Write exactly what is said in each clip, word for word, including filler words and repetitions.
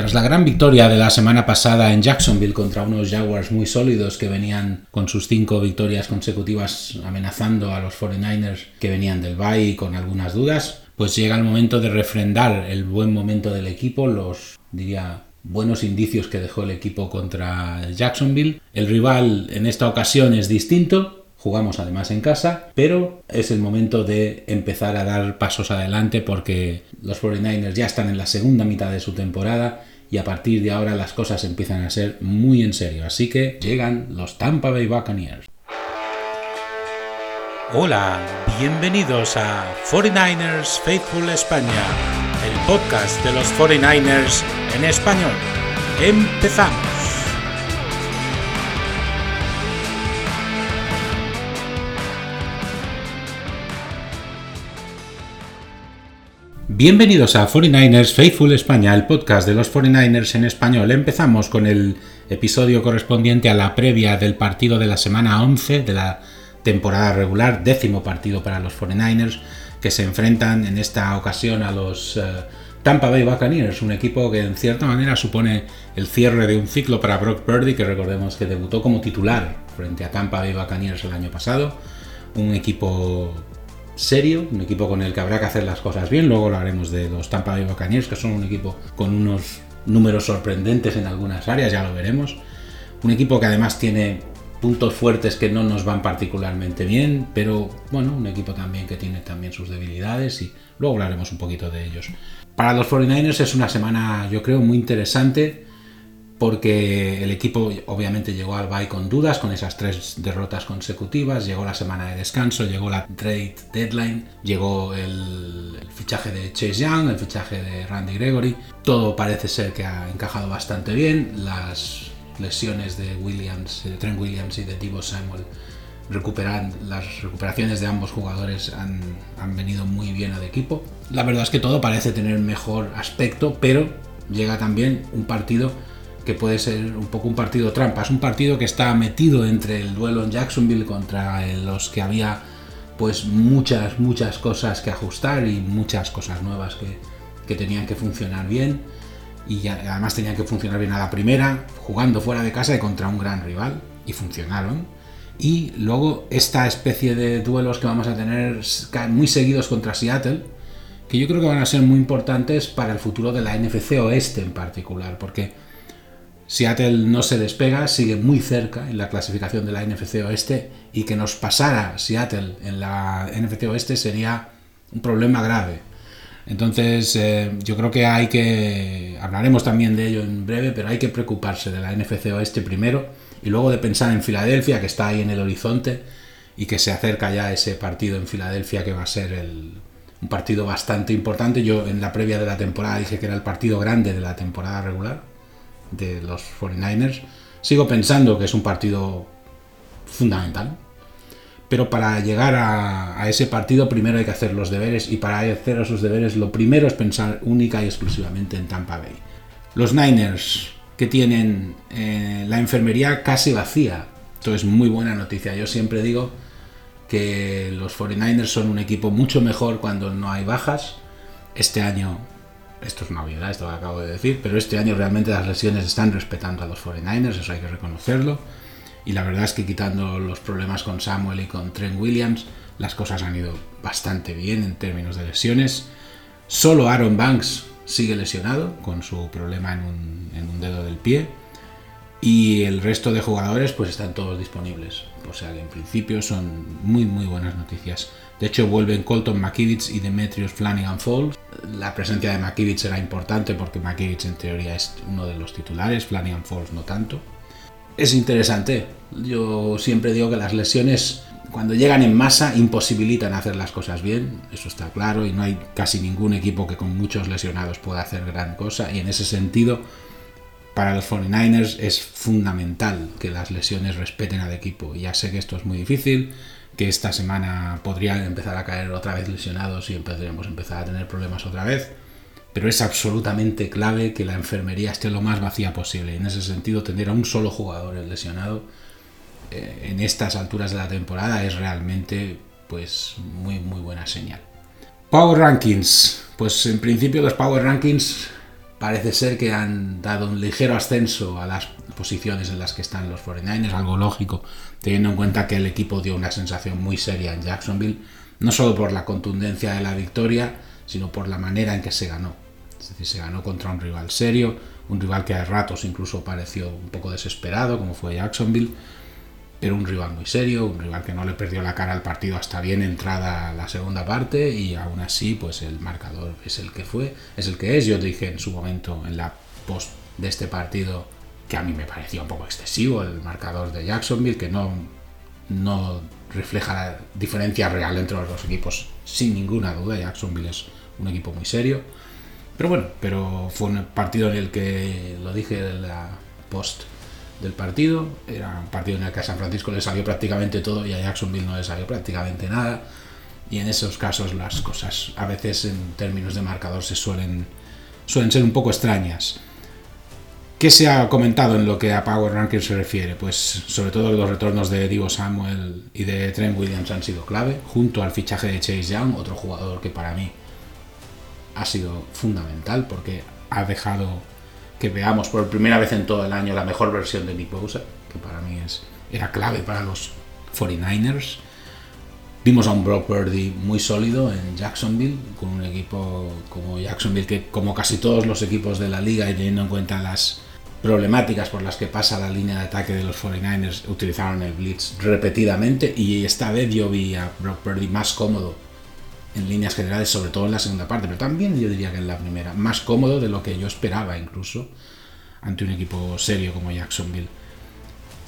Tras la gran victoria de la semana pasada en Jacksonville contra unos Jaguars muy sólidos que venían con sus cinco victorias consecutivas amenazando a los cuarenta y nueve ers que venían del bye con algunas dudas, pues llega el momento de refrendar el buen momento del equipo, los, diría, buenos indicios que dejó el equipo contra Jacksonville. El rival en esta ocasión es distinto. Jugamos además en casa, pero es el momento de empezar a dar pasos adelante porque los cuarenta y nueve ers ya están en la segunda mitad de su temporada y a partir de ahora las cosas empiezan a ser muy en serio. Así que llegan los Tampa Bay Buccaneers. Hola, bienvenidos a cuarenta y nueve ers Faithful España, el podcast de los cuarenta y nueve ers en español. ¡Empezamos! Bienvenidos a cuarenta y nueve ers Faithful España, el podcast de los cuarenta y nueve ers en español. Empezamos con el episodio correspondiente a la previa del partido de la semana once de la temporada regular, décimo partido para los cuarenta y nueve ers, que se enfrentan en esta ocasión a los uh, Tampa Bay Buccaneers, un equipo que en cierta manera supone el cierre de un ciclo para Brock Purdy, que recordemos que debutó como titular frente a Tampa Bay Buccaneers el año pasado, un equipo serio, un equipo con el que habrá que hacer las cosas bien. Luego hablaremos de los Tampa Bay Buccaneers, que son un equipo con unos números sorprendentes en algunas áreas, ya lo veremos. Un equipo que además tiene puntos fuertes que no nos van particularmente bien, pero bueno, un equipo también que tiene también sus debilidades y luego hablaremos un poquito de ellos. Para los cuarenta y nueve ers es una semana, yo creo, muy interesante porque el equipo obviamente llegó al bye con dudas, con esas tres derrotas consecutivas, llegó la semana de descanso, llegó la trade deadline, llegó el, el fichaje de Chase Young, el fichaje de Randy Gregory, todo parece ser que ha encajado bastante bien, las lesiones de Williams, de Trent Williams y de Deebo Samuel, recuperan, las recuperaciones de ambos jugadores han, han venido muy bien al equipo. La verdad es que todo parece tener mejor aspecto, pero llega también un partido que puede ser un poco un partido trampa. Es un partido que está metido entre el duelo en Jacksonville contra los que había pues muchas, muchas cosas que ajustar y muchas cosas nuevas que, que tenían que funcionar bien y además tenían que funcionar bien a la primera, jugando fuera de casa y contra un gran rival, y funcionaron. Y luego esta especie de duelos que vamos a tener muy seguidos contra Seattle, que yo creo que van a ser muy importantes para el futuro de la N F C Oeste en particular, porque Seattle no se despega, sigue muy cerca en la clasificación de la N F C Oeste y que nos pasara Seattle en la N F C Oeste sería un problema grave. Entonces eh, yo creo que hay que, hablaremos también de ello en breve, pero hay que preocuparse de la N F C Oeste primero y luego de pensar en Filadelfia, que está ahí en el horizonte y que se acerca ya ese partido en Filadelfia que va a ser el, un partido bastante importante. Yo en la previa de la temporada dije que era el partido grande de la temporada regular de los cuarenta y nueve ers, sigo pensando que es un partido fundamental, pero para llegar a, a ese partido primero hay que hacer los deberes y para hacer esos deberes lo primero es pensar única y exclusivamente en Tampa Bay. Los Niners, que tienen eh, la enfermería casi vacía, esto es muy buena noticia. Yo siempre digo que los cuarenta y nueve ers son un equipo mucho mejor cuando no hay bajas. Este año, esto es una obviedad, esto lo acabo de decir, pero este año realmente las lesiones están respetando a los cuarenta y nueve ers, eso hay que reconocerlo, y la verdad es que quitando los problemas con Samuel y con Trent Williams, las cosas han ido bastante bien en términos de lesiones. Solo Aaron Banks sigue lesionado con su problema en un, en un dedo del pie, y el resto de jugadores pues están todos disponibles, o sea que en principio son muy muy buenas noticias. De hecho vuelven Colton McKivitz y Demetrios Flanagan Falls. La presencia de McKivitz era importante porque McKivitz en teoría es uno de los titulares, Flanagan Falls no tanto. Es interesante, yo siempre digo que las lesiones cuando llegan en masa imposibilitan hacer las cosas bien, eso está claro, y no hay casi ningún equipo que con muchos lesionados pueda hacer gran cosa, y en ese sentido para los cuarenta y nueve ers es fundamental que las lesiones respeten al equipo. Ya sé que esto es muy difícil, que esta semana podrían empezar a caer otra vez lesionados y podríamos empezar a tener problemas otra vez, pero es absolutamente clave que la enfermería esté lo más vacía posible. En ese sentido, tener a un solo jugador lesionado eh, en estas alturas de la temporada es realmente pues muy muy buena señal. Power Rankings. Pues en principio los Power Rankings parece ser que han dado un ligero ascenso a las posiciones en las que están los cuarenta y nueve ers, algo lógico, teniendo en cuenta que el equipo dio una sensación muy seria en Jacksonville, no solo por la contundencia de la victoria, sino por la manera en que se ganó. Es decir, se ganó contra un rival serio, un rival que a ratos incluso pareció un poco desesperado, como fue Jacksonville, pero un rival muy serio, un rival que no le perdió la cara al partido hasta bien entrada la segunda parte, y aún así pues el marcador es el que fue, es el que es. Yo dije en su momento, en la post de este partido, que a mí me parecía un poco excesivo el marcador de Jacksonville, que no, no refleja la diferencia real entre los dos equipos, sin ninguna duda. Jacksonville es un equipo muy serio, pero bueno, pero fue un partido en el que, lo dije en la post del partido, era un partido en el que a San Francisco le salió prácticamente todo y a Jacksonville no le salió prácticamente nada, y en esos casos las cosas a veces en términos de marcador se suelen, suelen ser un poco extrañas. ¿Qué se ha comentado en lo que a Power Rankings se refiere? Pues sobre todo los retornos de Deebo Samuel y de Trent Williams han sido clave, junto al fichaje de Chase Young, otro jugador que para mí ha sido fundamental porque ha dejado que veamos por primera vez en todo el año la mejor versión de Nick Bosa, que para mí es, era clave para los cuarenta y nueve ers. Vimos a un Brock Purdy muy sólido en Jacksonville, con un equipo como Jacksonville que, como casi todos los equipos de la liga y teniendo en cuenta las problemáticas por las que pasa la línea de ataque de los cuarenta y nueve ers, utilizaron el blitz repetidamente, y esta vez yo vi a Brock Purdy más cómodo en líneas generales, sobre todo en la segunda parte, pero también yo diría que en la primera, más cómodo de lo que yo esperaba incluso ante un equipo serio como Jacksonville.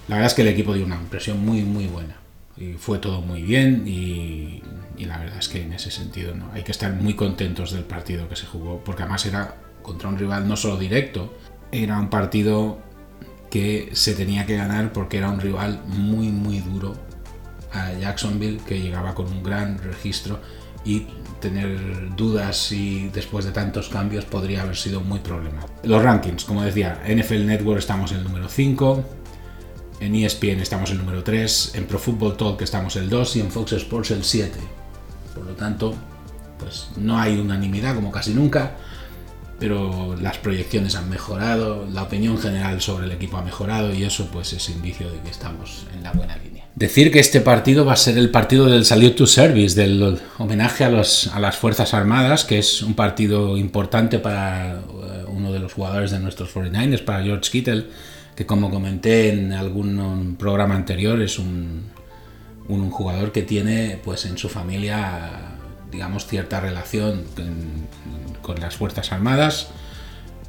La verdad es que el equipo dio una impresión muy muy buena y fue todo muy bien, y, y la verdad es que en ese sentido no hay que estar muy contentos del partido que se jugó, porque además era contra un rival no solo directo, era un partido que se tenía que ganar porque era un rival muy muy duro a Jacksonville, que llegaba con un gran registro, y tener dudas si después de tantos cambios podría haber sido muy problemático. Los rankings, como decía, N F L Network estamos en el número cinco, en E S P N estamos en el número tres, en Pro Football Talk estamos el dos y en Fox Sports el siete. Por lo tanto, pues no hay unanimidad como casi nunca, pero las proyecciones han mejorado, la opinión general sobre el equipo ha mejorado, y eso pues es indicio de que estamos en la buena línea. Decir que este partido va a ser el partido del Salute to Service, del homenaje a, los, a las Fuerzas Armadas, que es un partido importante para uno de los jugadores de nuestros cuarenta y nueve ers, para George Kittle, que como comenté en algún programa anterior, es un, un jugador que tiene pues en su familia, digamos, cierta relación con, con las Fuerzas Armadas,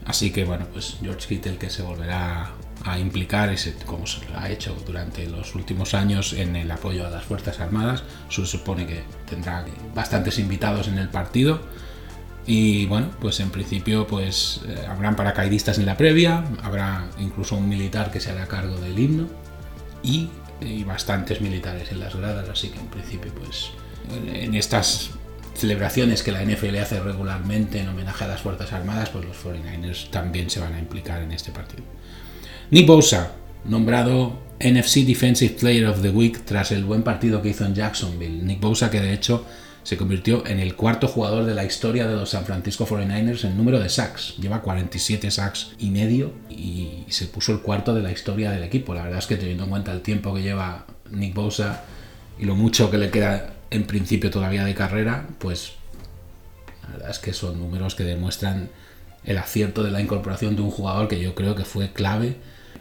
así que bueno, pues George Kittle, que se volverá a implicar, ese, como se lo ha hecho durante los últimos años, en el apoyo a las Fuerzas Armadas. Se supone que tendrá bastantes invitados en el partido, y bueno, pues en principio pues eh, habrán paracaidistas en la previa, habrá incluso un militar que se hará cargo del himno, y, y bastantes militares en las gradas, así que en principio pues en estas celebraciones que la N F L hace regularmente en homenaje a las Fuerzas Armadas, pues los cuarenta y nueve ers también se van a implicar en este partido. Nick Bosa, nombrado N F C Defensive Player of the Week tras el buen partido que hizo en Jacksonville. Nick Bosa, que de hecho se convirtió en el cuarto jugador de la historia de los San Francisco cuarenta y nueve ers en número de sacks. Lleva cuarenta y siete sacks y medio y se puso el cuarto de la historia del equipo. La verdad es que, teniendo en cuenta el tiempo que lleva Nick Bosa y lo mucho que le queda en principio todavía de carrera, pues la verdad es que son números que demuestran el acierto de la incorporación de un jugador que yo creo que fue clave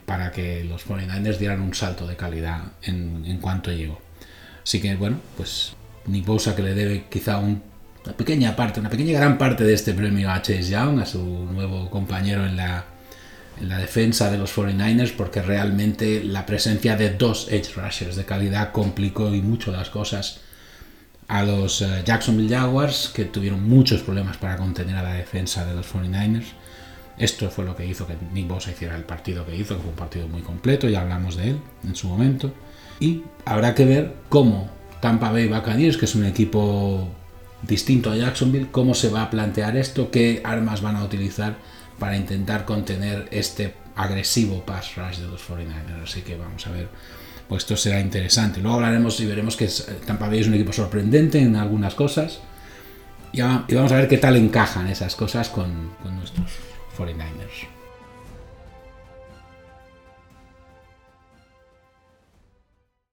para que los cuarenta y nueve ers dieran un salto de calidad en, en cuanto llegó. Así que bueno, pues Nick Bosa, que le debe quizá un, una pequeña parte, una pequeña gran parte de este premio a Chase Young, a su nuevo compañero en la, en la defensa de los cuarenta y nueve ers, porque realmente la presencia de dos edge rushers de calidad complicó y mucho las cosas a los Jacksonville Jaguars, que tuvieron muchos problemas para contener a la defensa de los cuarenta y nueve ers. Esto fue lo que hizo que Nick Bosa hiciera el partido que hizo, que fue un partido muy completo, ya hablamos de él en su momento. Y habrá que ver cómo Tampa Bay Buccaneers, que es un equipo distinto a Jacksonville, cómo se va a plantear esto, qué armas van a utilizar para intentar contener este agresivo pass rush de los cuarenta y nueve ers. Así que vamos a ver. Pues esto será interesante. Luego hablaremos y veremos que Tampa Bay es un equipo sorprendente en algunas cosas, y vamos a ver qué tal encajan esas cosas con, con nuestros cuarenta y nueve ers.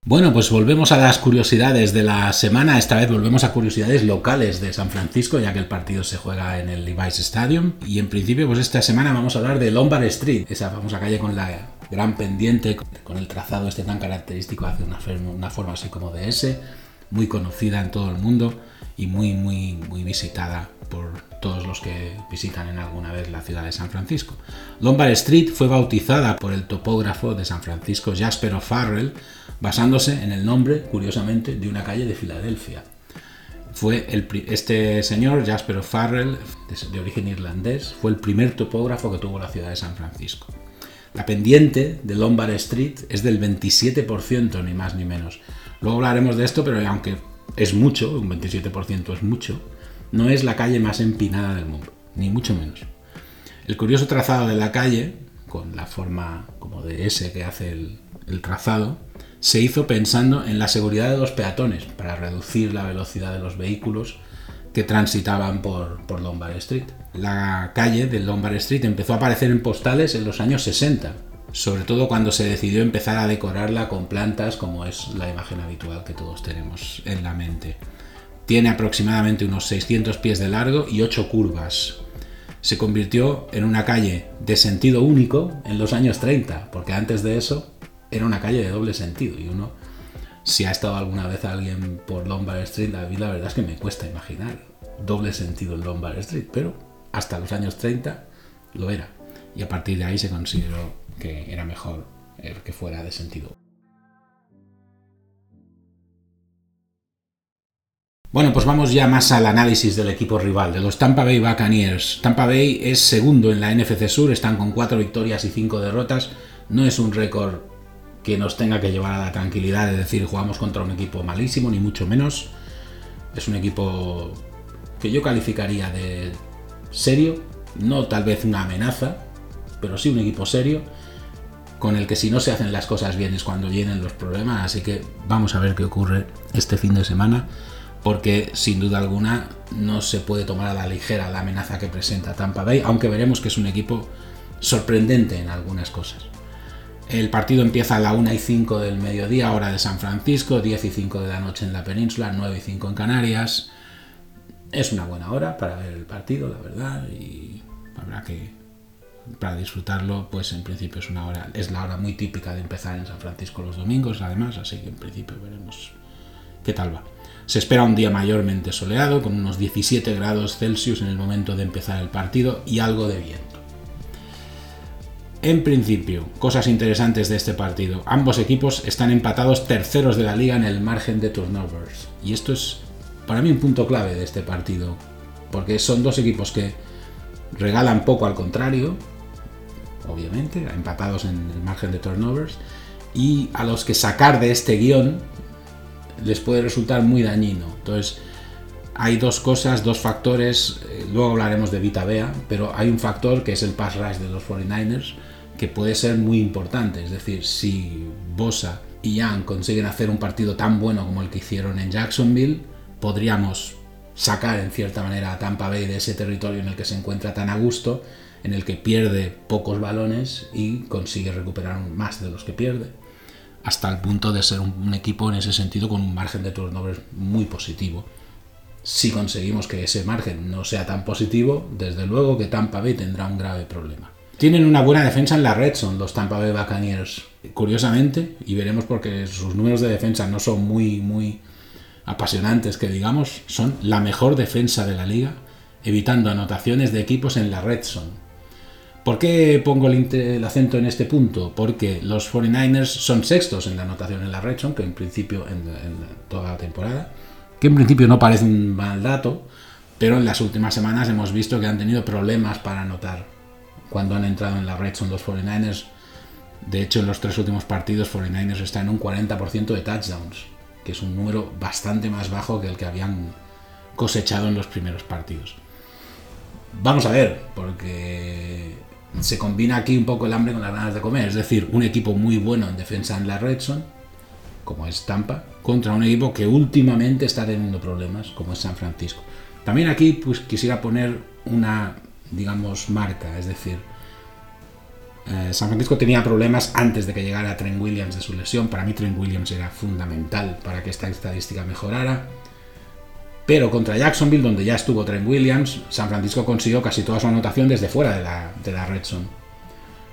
Bueno, pues volvemos a las curiosidades de la semana. Esta vez volvemos a curiosidades locales de San Francisco, ya que el partido se juega en el Levi's Stadium. Y en principio, pues esta semana vamos a hablar de Lombard Street, esa famosa calle con la gran pendiente, con el trazado este tan característico, hace una, una forma así como de S, muy conocida en todo el mundo y muy, muy, muy visitada por todos los que visitan en alguna vez la ciudad de San Francisco. Lombard Street fue bautizada por el topógrafo de San Francisco Jasper Farrell, basándose en el nombre, curiosamente, de una calle de Filadelfia. Fue el, este señor, Jasper Farrell, de, de origen irlandés, fue el primer topógrafo que tuvo la ciudad de San Francisco. La pendiente de Lombard Street es del veintisiete por ciento, ni más ni menos. Luego hablaremos de esto, pero aunque es mucho, un veintisiete por ciento es mucho, no es la calle más empinada del mundo, ni mucho menos. El curioso trazado de la calle, con la forma como de S que hace el, el trazado, se hizo pensando en la seguridad de los peatones para reducir la velocidad de los vehículos que transitaban por, por Lombard Street. La calle de Lombard Street empezó a aparecer en postales en los años sesenta, sobre todo cuando se decidió empezar a decorarla con plantas, como es la imagen habitual que todos tenemos en la mente. Tiene aproximadamente unos seiscientos pies de largo y ocho curvas. Se convirtió en una calle de sentido único en los años treinta, porque antes de eso era una calle de doble sentido, y uno, si ha estado alguna vez alguien por Lombard Street, la verdad es que me cuesta imaginar doble sentido en Lombard Street, pero hasta los años treinta lo era, y a partir de ahí se consideró que era mejor el que fuera de sentido. Bueno, pues vamos ya más al análisis del equipo rival, de los Tampa Bay Buccaneers. Tampa Bay es segundo en la N F C Sur, están con cuatro victorias y cinco derrotas, no es un récord que nos tenga que llevar a la tranquilidad de decir jugamos contra un equipo malísimo, ni mucho menos. Es un equipo que yo calificaría de serio, no tal vez una amenaza, pero sí un equipo serio, con el que si no se hacen las cosas bien es cuando vienen los problemas, así que vamos a ver qué ocurre este fin de semana, porque sin duda alguna no se puede tomar a la ligera la amenaza que presenta Tampa Bay, aunque veremos que es un equipo sorprendente en algunas cosas. El partido empieza a la una y cinco del mediodía, hora de San Francisco, diez y cinco de la noche en la península, nueve y cinco en Canarias. Es una buena hora para ver el partido, la verdad, y habrá que, para disfrutarlo, pues en principio es una hora, es la hora muy típica de empezar en San Francisco los domingos, además, así que en principio veremos qué tal va. Se espera un día mayormente soleado, con unos diecisiete grados Celsius en el momento de empezar el partido y algo de viento. En principio, cosas interesantes de este partido. Ambos equipos están empatados terceros de la liga en el margen de turnovers. Y esto es para mí un punto clave de este partido, porque son dos equipos que regalan poco al contrario, obviamente, empatados en el margen de turnovers, y a los que sacar de este guión les puede resultar muy dañino. Entonces, hay dos cosas, dos factores, luego hablaremos de Vita Vea, pero hay un factor que es el pass rush de los cuarenta y nueve ers que puede ser muy importante, es decir, si Bosa y Young consiguen hacer un partido tan bueno como el que hicieron en Jacksonville, podríamos sacar en cierta manera a Tampa Bay de ese territorio en el que se encuentra tan a gusto, en el que pierde pocos balones y consigue recuperar más de los que pierde, hasta el punto de ser un equipo en ese sentido con un margen de turnovers muy positivo. Si conseguimos que ese margen no sea tan positivo, desde luego que Tampa Bay tendrá un grave problema. Tienen una buena defensa en la red zone los Tampa Bay Buccaneers, curiosamente, y veremos porque sus números de defensa no son muy, muy apasionantes, que digamos, son la mejor defensa de la liga, evitando anotaciones de equipos en la red zone. ¿Por qué pongo el, inter- el acento en este punto? Porque los cuarenta y nueve ers son sextos en la anotación en la red zone, que en principio en, en toda la temporada, que en principio no parece un mal dato, pero en las últimas semanas hemos visto que han tenido problemas para anotar cuando han entrado en la red zone los cuarenta y nueve ers. De hecho, en los tres últimos partidos, cuarenta y nueve ers está en un cuarenta por ciento de touchdowns, que es un número bastante más bajo que el que habían cosechado en los primeros partidos. Vamos a ver, porque se combina aquí un poco el hambre con las ganas de comer, es decir, un equipo muy bueno en defensa en la red zone, como es Tampa, contra un equipo que últimamente está teniendo problemas, como es San Francisco. También aquí pues, quisiera poner una digamos, marca. Es decir, eh, San Francisco tenía problemas antes de que llegara Trent Williams de su lesión. Para mí Trent Williams era fundamental para que esta estadística mejorara. Pero contra Jacksonville, donde ya estuvo Trent Williams, San Francisco consiguió casi toda su anotación desde fuera de la, de la red zone.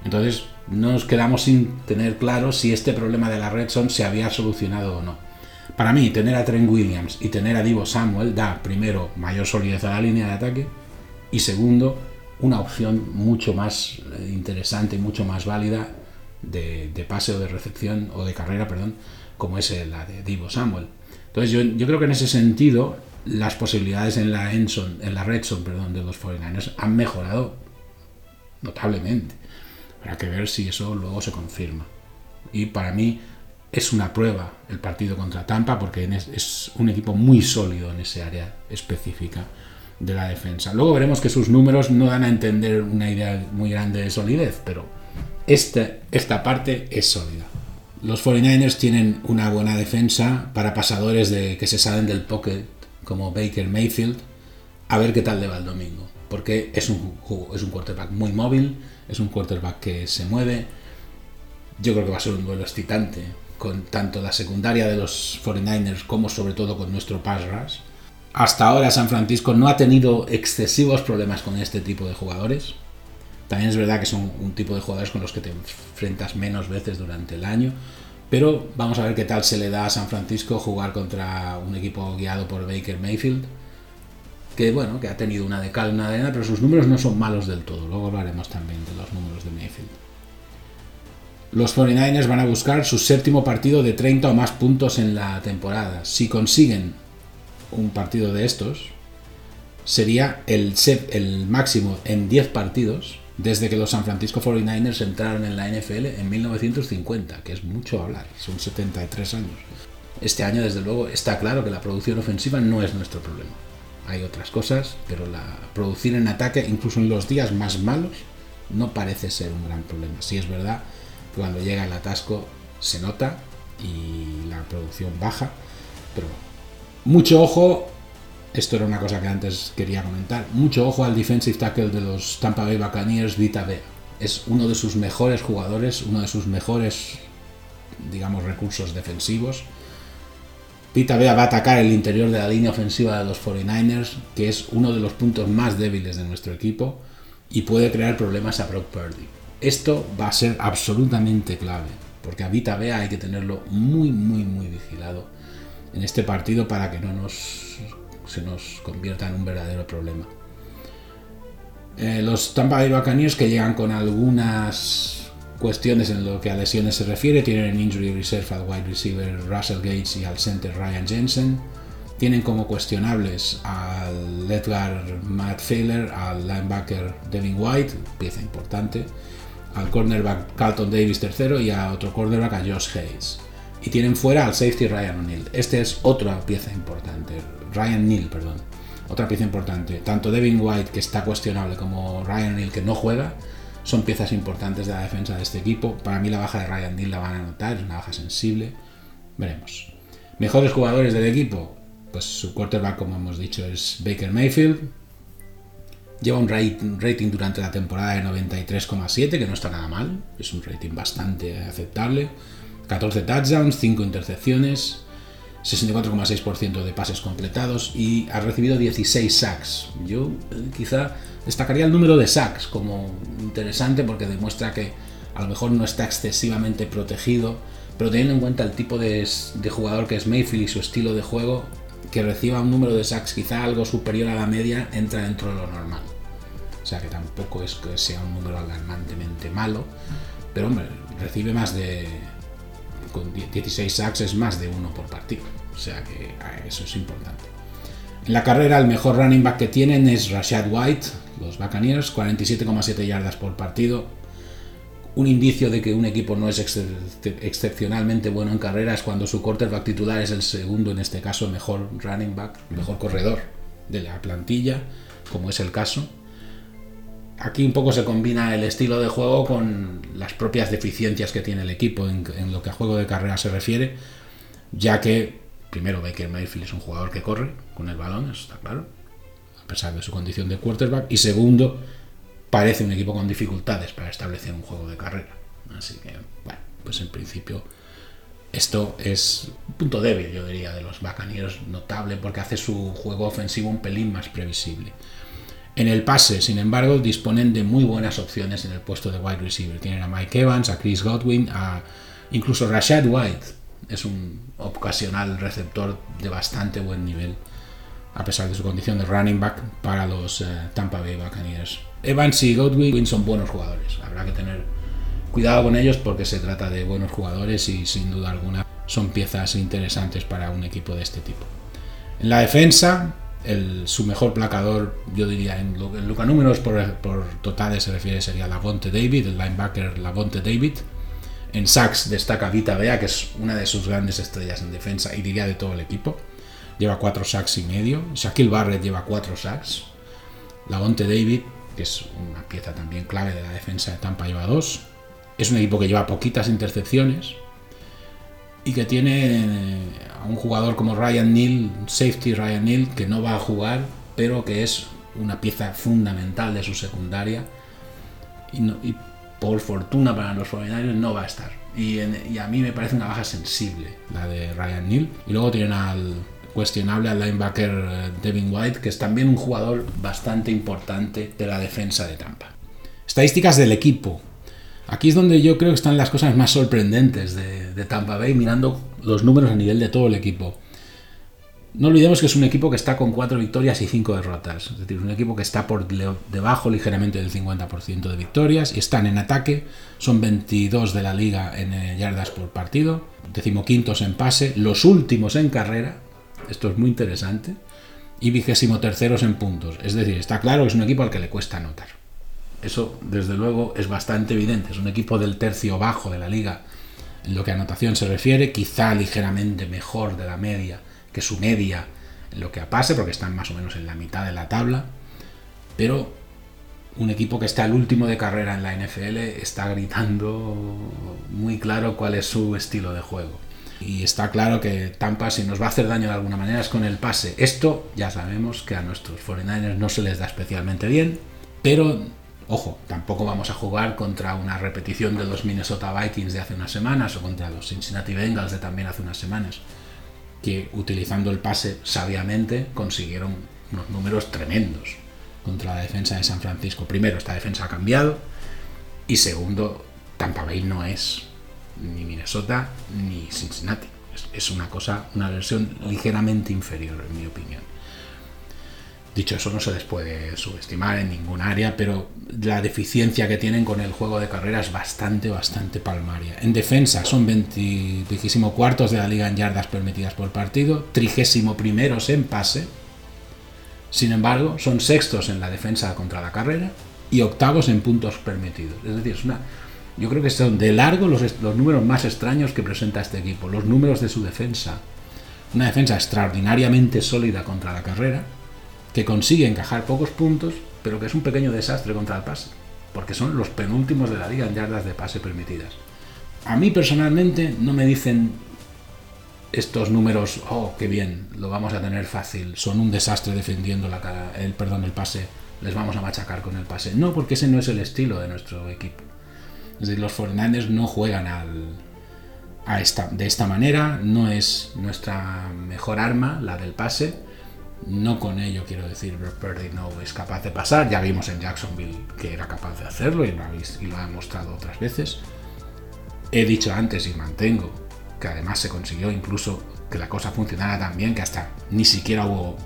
Entonces nos quedamos sin tener claro si este problema de la red zone se había solucionado o no. Para mí, tener a Trent Williams y tener a Deebo Samuel da, primero, mayor solidez a la línea de ataque y, segundo, una opción mucho más interesante y mucho más válida de, de pase o de recepción o de carrera, perdón, como es la de Deebo Samuel. Entonces yo, yo creo que en ese sentido las posibilidades en la, end zone, en la red zone perdón, de los cuarenta y nueve han mejorado notablemente. Habrá que ver si eso luego se confirma. Y para mí es una prueba el partido contra Tampa, porque es un equipo muy sólido en ese área específica de la defensa. Luego veremos que sus números no dan a entender una idea muy grande de solidez, pero esta, esta parte es sólida. Los cuarenta y nueve tienen una buena defensa para pasadores de, que se salen del pocket, como Baker Mayfield. A ver qué tal le va el domingo, porque es un, es un quarterback muy móvil, es un quarterback que se mueve. Yo creo que va a ser un duelo excitante, con tanto la secundaria de los cuarenta y nueve como sobre todo con nuestro pass rush. Hasta ahora San Francisco no ha tenido excesivos problemas con este tipo de jugadores. También es verdad que son un tipo de jugadores con los que te enfrentas menos veces durante el año, pero vamos a ver qué tal se le da a San Francisco jugar contra un equipo guiado por Baker Mayfield, que bueno, que ha tenido una de cal, una de arena, pero sus números no son malos del todo. Luego hablaremos también de los números de Mayfield. Los cuarenta y nueve van a buscar su séptimo partido de treinta o más puntos en la temporada. Si consiguen un partido de estos, sería el, el máximo en diez partidos desde que los San Francisco cuarenta y nueve entraron en la N F L en mil novecientos cincuenta, que es mucho hablar, son setenta y tres años. Este año, desde luego, está claro que la producción ofensiva no es nuestro problema. Hay otras cosas, pero la producir en ataque, incluso en los días más malos, no parece ser un gran problema. Sí es verdad que cuando llega el atasco se nota y la producción baja, pero mucho ojo, esto era una cosa que antes quería comentar, mucho ojo al defensive tackle de los Tampa Bay Buccaneers, Vita Vea. Es uno de sus mejores jugadores, uno de sus mejores, digamos, recursos defensivos. Vita Vea va a atacar el interior de la línea ofensiva de los cuarenta y nueve, que es uno de los puntos más débiles de nuestro equipo, y puede crear problemas a Brock Purdy. Esto va a ser absolutamente clave, porque a Vita Vea hay que tenerlo muy, muy, muy vigilado en este partido para que no nos, se nos convierta en un verdadero problema. Eh, los Tampa Bay Buccaneers, que llegan con algunas cuestiones en lo que a lesiones se refiere, tienen en injury reserve al wide receiver Russell Gates y al center Ryan Jensen. Tienen como cuestionables al Edgar Matt Feller, al linebacker Devin White, pieza importante, al cornerback Carlton Davis tercero y a otro cornerback, a Josh Hayes. Y tienen fuera al safety Ryan Neal. Este es otra pieza importante, Ryan Neal, perdón, otra pieza importante. Tanto Devin White, que está cuestionable, como Ryan Neal, que no juega, son piezas importantes de la defensa de este equipo. Para mí la baja de Ryan Neal la van a notar, es una baja sensible. Veremos. ¿Mejores jugadores del equipo? Pues su quarterback, como hemos dicho, es Baker Mayfield. Lleva un rating durante la temporada de noventa y tres coma siete, que no está nada mal. Es un rating bastante aceptable. catorce touchdowns, cinco intercepciones, sesenta y cuatro coma seis por ciento de pases completados y ha recibido dieciséis sacks. Yo eh, quizá destacaría el número de sacks como interesante, porque demuestra que a lo mejor no está excesivamente protegido, pero teniendo en cuenta el tipo de, de jugador que es Mayfield y su estilo de juego, que reciba un número de sacks quizá algo superior a la media entra dentro de lo normal. O sea que tampoco es que sea un número alarmantemente malo, pero hombre, recibe más de... con dieciséis sacks es más de uno por partido, o sea que eso es importante. En la carrera, el mejor running back que tienen es Rashad White, los Buccaneers, cuarenta y siete coma siete yardas por partido. Un indicio de que un equipo no es ex excepcionalmente bueno en carrera es cuando su quarterback titular es el segundo, en este caso mejor running back, mejor corredor de la plantilla, como es el caso. Aquí un poco se combina el estilo de juego con las propias deficiencias que tiene el equipo en, en lo que a juego de carrera se refiere, ya que primero Baker Mayfield es un jugador que corre con el balón, eso está claro, a pesar de su condición de quarterback, y segundo parece un equipo con dificultades para establecer un juego de carrera. Así que, bueno, pues en principio esto es un punto débil, yo diría, de los Buccaneers, notable, porque hace su juego ofensivo un pelín más previsible. En el pase, sin embargo, disponen de muy buenas opciones en el puesto de wide receiver. Tienen a Mike Evans, a Chris Godwin, a incluso Rashad White. Es un ocasional receptor de bastante buen nivel, a pesar de su condición de running back para los eh, Tampa Bay Buccaneers. Evans y Godwin son buenos jugadores. Habrá que tener cuidado con ellos porque se trata de buenos jugadores y sin duda alguna son piezas interesantes para un equipo de este tipo. En la defensa, el, su mejor placador, yo diría, en, en lucranúmeros por, por totales se refiere, sería Lavonte David, el linebacker Lavonte David. En sacks destaca Vita Vea, que es una de sus grandes estrellas en defensa y diría de todo el equipo. Lleva cuatro sacks y medio. Shaquille Barrett lleva cuatro sacks. Lavonte David, que es una pieza también clave de la defensa de Tampa, lleva dos. Es un equipo que lleva poquitas intercepciones y que tiene a un jugador como Ryan Neal, safety Ryan Neal, que no va a jugar, pero que es una pieza fundamental de su secundaria y, no, y por fortuna para los forty-niners no va a estar. Y, en, y a mí me parece una baja sensible la de Ryan Neal. Y luego tienen al cuestionable al linebacker Devin White, que es también un jugador bastante importante de la defensa de Tampa. Estadísticas del equipo. Aquí es donde yo creo que están las cosas más sorprendentes de, de Tampa Bay, mirando los números a nivel de todo el equipo. No olvidemos que es un equipo que está con cuatro victorias y cinco derrotas. Es decir, un equipo que está por debajo ligeramente del cincuenta por ciento de victorias. Y están en ataque, son veintidós de la liga en yardas por partido, decimoquintos en pase, los últimos en carrera, esto es muy interesante, y vigésimo terceros en puntos. Es decir, está claro que es un equipo al que le cuesta anotar. Eso, desde luego, es bastante evidente. Es un equipo del tercio bajo de la liga en lo que a anotación se refiere, quizá ligeramente mejor de la media, que su media en lo que a pase, porque están más o menos en la mitad de la tabla, pero un equipo que está el último de carrera en la N F L está gritando muy claro cuál es su estilo de juego. Y está claro que Tampa, si nos va a hacer daño de alguna manera, es con el pase. Esto ya sabemos que a nuestros forty-niners no se les da especialmente bien, pero ojo, tampoco vamos a jugar contra una repetición de los Minnesota Vikings de hace unas semanas o contra los Cincinnati Bengals de también hace unas semanas, que utilizando el pase sabiamente consiguieron unos números tremendos contra la defensa de San Francisco. Primero, esta defensa ha cambiado, y segundo, Tampa Bay no es ni Minnesota ni Cincinnati. Es una cosa, una versión ligeramente inferior, en mi opinión. Dicho eso, no se les puede subestimar en ningún área, pero la deficiencia que tienen con el juego de carrera es bastante, bastante palmaria. En defensa son veinticuatro de la liga en yardas permitidas por partido, treinta y uno en pase. Sin embargo, son sextos en la defensa contra la carrera y octavos en puntos permitidos. Es decir, es una, yo creo que son de largo los, los números más extraños que presenta este equipo, los números de su defensa. Una defensa extraordinariamente sólida contra la carrera, que consigue encajar pocos puntos, pero que es un pequeño desastre contra el pase, porque son los penúltimos de la liga en yardas de pase permitidas. A mí personalmente no me dicen estos números, oh, qué bien, lo vamos a tener fácil, son un desastre defendiendo la cara, el, perdón, el pase, les vamos a machacar con el pase. No, porque ese no es el estilo de nuestro equipo. Es decir, los forty-niners no juegan al, a esta, de esta manera, no es nuestra mejor arma, la del pase. No con ello quiero decir Brock Purdy no es capaz de pasar, ya vimos en Jacksonville que era capaz de hacerlo y lo, habéis, y lo ha mostrado otras veces. He dicho antes y mantengo que además se consiguió incluso que la cosa funcionara tan bien que hasta ni siquiera hubo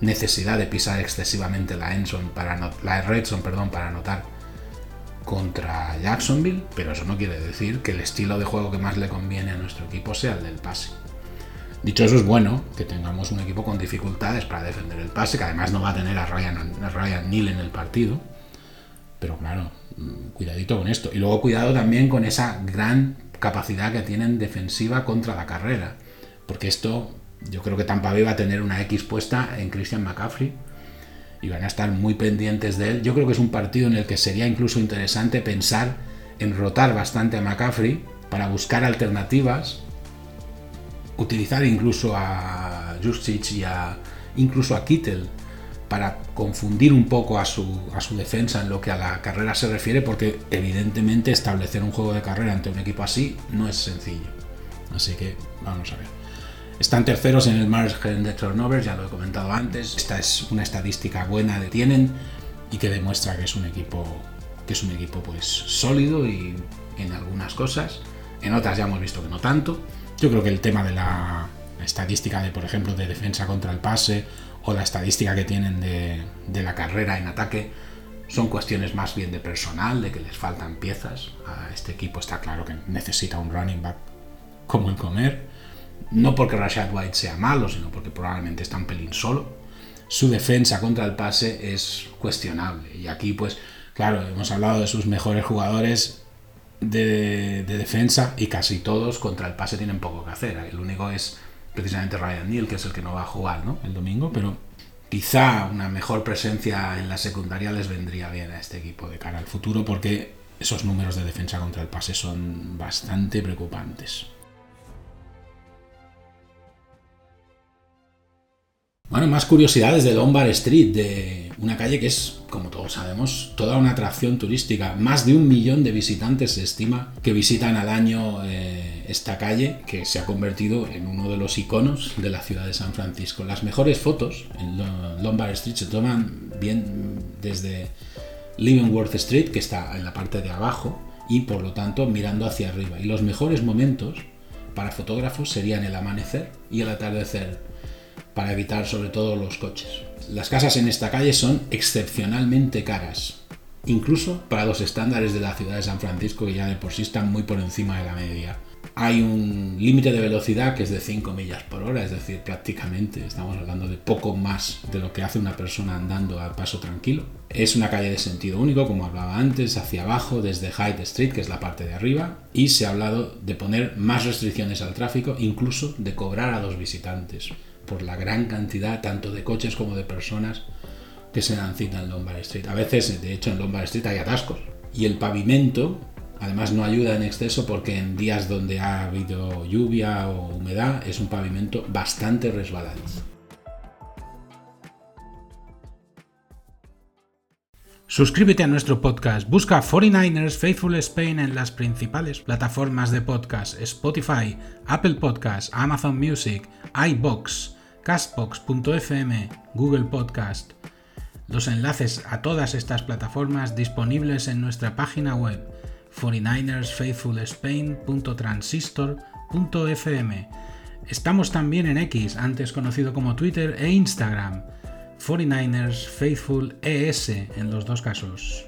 necesidad de pisar excesivamente la, para no, la red zone, perdón, para anotar contra Jacksonville, pero eso no quiere decir que el estilo de juego que más le conviene a nuestro equipo sea el del pase. Dicho eso, es bueno que tengamos un equipo con dificultades para defender el pase, que además no va a tener a Ryan, a Ryan Neal en el partido. Pero claro, cuidadito con esto. Y luego cuidado también con esa gran capacidad que tienen defensiva contra la carrera. Porque esto, yo creo que Tampa Bay va a tener una X puesta en Christian McCaffrey y van a estar muy pendientes de él. Yo creo que es un partido en el que sería incluso interesante pensar en rotar bastante a McCaffrey para buscar alternativas, utilizar incluso a Juszczyk y a, incluso a Kittle para confundir un poco a su, a su defensa en lo que a la carrera se refiere, porque evidentemente establecer un juego de carrera ante un equipo así no es sencillo. Así que vamos a ver. Están terceros en el margen de turnovers, ya lo he comentado antes. Esta es una estadística buena que tienen y que demuestra que es un equipo, que es un equipo pues sólido y en algunas cosas, en otras ya hemos visto que no tanto. Yo creo que el tema de la estadística de, por ejemplo, de defensa contra el pase, o la estadística que tienen de, de la carrera en ataque, son cuestiones más bien de personal, de que les faltan piezas. A este equipo está claro que necesita un running back como el comer, no porque Rashad White sea malo, sino porque probablemente está un pelín solo. Su defensa contra el pase es cuestionable, y aquí pues claro, hemos hablado de sus mejores jugadores de, de defensa, y casi todos contra el pase tienen poco que hacer. El único es precisamente Ryan Neal, que es el que no va a jugar, ¿no?, el domingo, pero quizá una mejor presencia en la secundaria les vendría bien a este equipo de cara al futuro, porque esos números de defensa contra el pase son bastante preocupantes. Bueno, más curiosidades de Lombard Street, de una calle que es, como todos sabemos, toda una atracción turística. Más de un millón de visitantes se estima que visitan al año eh, esta calle, que se ha convertido en uno de los iconos de la ciudad de San Francisco. Las mejores fotos en Lombard Street se toman bien desde Leavenworth Street, que está en la parte de abajo, y por lo tanto mirando hacia arriba. Y los mejores momentos para fotógrafos serían el amanecer y el atardecer, para evitar sobre todo los coches. Las casas en esta calle son excepcionalmente caras, incluso para los estándares de la ciudad de San Francisco, que ya de por sí están muy por encima de la media. Hay un límite de velocidad que es de cinco millas por hora, es decir, prácticamente estamos hablando de poco más de lo que hace una persona andando a paso tranquilo. Es una calle de sentido único, como hablaba antes, hacia abajo desde Hyde Street, que es la parte de arriba, y se ha hablado de poner más restricciones al tráfico, incluso de cobrar a los visitantes por la gran cantidad tanto de coches como de personas que se dan cita en Lombard Street. A veces, de hecho, en Lombard Street hay atascos, y el pavimento además no ayuda en exceso, porque en días donde ha habido lluvia o humedad es un pavimento bastante resbaladizo. Suscríbete a nuestro podcast, busca cuarenta y nueve ers Faithful Spain en las principales plataformas de podcast: Spotify, Apple Podcasts, Amazon Music, iVoox, Castbox punto efe eme, Google Podcast. Los enlaces a todas estas plataformas disponibles en nuestra página web cuarenta y nueve ers faithful spain punto transistor punto efe eme. Estamos también en X, antes conocido como Twitter, e Instagram, cuarenta y nueve ers Faithful E S en los dos casos.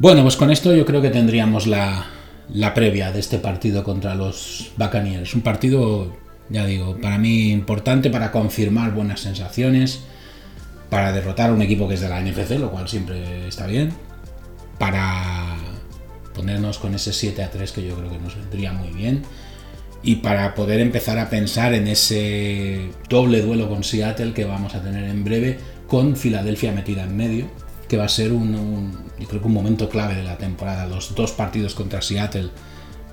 Bueno, pues con esto yo creo que tendríamos la... la previa de este partido contra los Buccaneers. Un partido, ya digo, para mí importante para confirmar buenas sensaciones, para derrotar a un equipo que es de la N F C, lo cual siempre está bien, para ponernos con ese siete a tres que yo creo que nos vendría muy bien, y para poder empezar a pensar en ese doble duelo con Seattle que vamos a tener en breve, con Filadelfia metida en medio, que va a ser un, un, yo creo que un momento clave de la temporada. Los dos partidos contra Seattle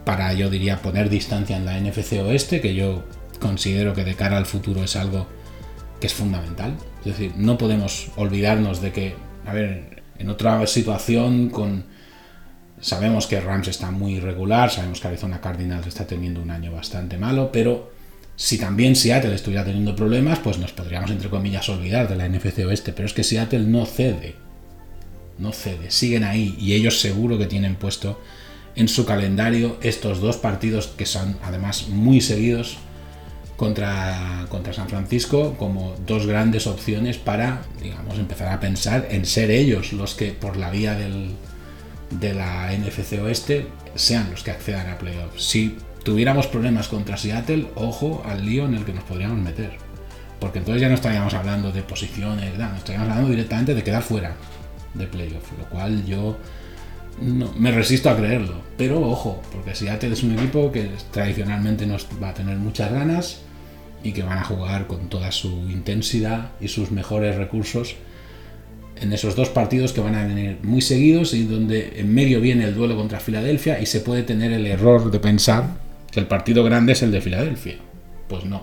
para, yo diría, poner distancia en la N F C Oeste, que yo considero que de cara al futuro es algo que es fundamental. Es decir, no podemos olvidarnos de que, a ver, en otra situación con... sabemos que Rams está muy irregular, sabemos que Arizona Cardinals está teniendo un año bastante malo, pero si también Seattle estuviera teniendo problemas, pues nos podríamos, entre comillas, olvidar de la N F C Oeste, pero es que Seattle no cede. No cede, siguen ahí, y ellos seguro que tienen puesto en su calendario estos dos partidos, que son además muy seguidos, contra, contra San Francisco, como dos grandes opciones para, digamos, empezar a pensar en ser ellos los que por la vía del, de la N F C Oeste sean los que accedan a playoffs. Si tuviéramos problemas contra Seattle, ojo al lío en el que nos podríamos meter, porque entonces ya no estaríamos hablando de posiciones, no, estaríamos hablando directamente de quedar fuera de playoff, lo cual yo no, me resisto a creerlo. Pero ojo, porque Seattle es un equipo que tradicionalmente nos va a tener muchas ganas y que van a jugar con toda su intensidad y sus mejores recursos en esos dos partidos que van a venir muy seguidos, y donde en medio viene el duelo contra Filadelfia, y se puede tener el error de pensar que el partido grande es el de Filadelfia, Pues no.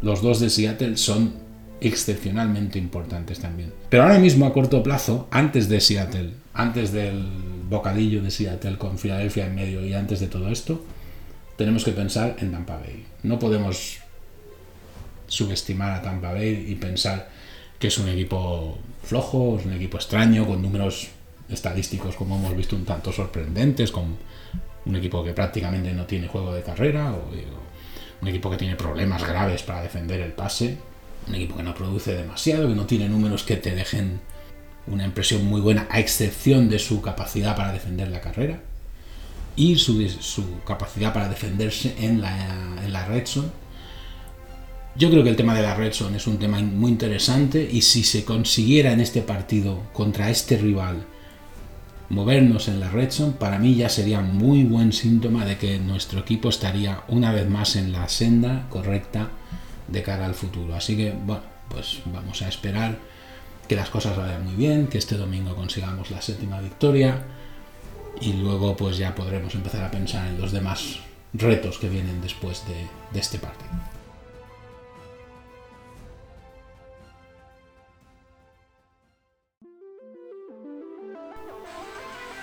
Los dos de Seattle son excepcionalmente importantes también. Pero ahora mismo, a corto plazo, antes de Seattle, antes del bocadillo de Seattle con Filadelfia en medio y antes de todo esto, tenemos que pensar en Tampa Bay. No podemos subestimar a Tampa Bay y pensar que es un equipo flojo, es un equipo extraño, con números estadísticos, como hemos visto, un tanto sorprendentes, con un equipo que prácticamente no tiene juego de carrera, o un equipo que tiene problemas graves para defender el pase, un equipo que no produce demasiado, que no tiene números que te dejen una impresión muy buena, a excepción de su capacidad para defender la carrera y su, su capacidad para defenderse en la, en la red zone. Yo creo que el tema de la red zone es un tema muy interesante, y si se consiguiera en este partido contra este rival movernos en la red zone, para mí ya sería muy buen síntoma de que nuestro equipo estaría una vez más en la senda correcta de cara al futuro. Así que bueno, pues vamos a esperar que las cosas vayan muy bien, que este domingo consigamos la séptima victoria, y luego pues ya podremos empezar a pensar en los demás retos que vienen después de, de este partido.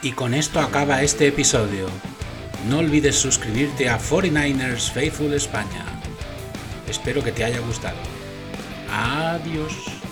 Y con esto acaba este episodio. No olvides suscribirte a cuarenta y nueve ers Faithful España. Espero que te haya gustado. Adiós.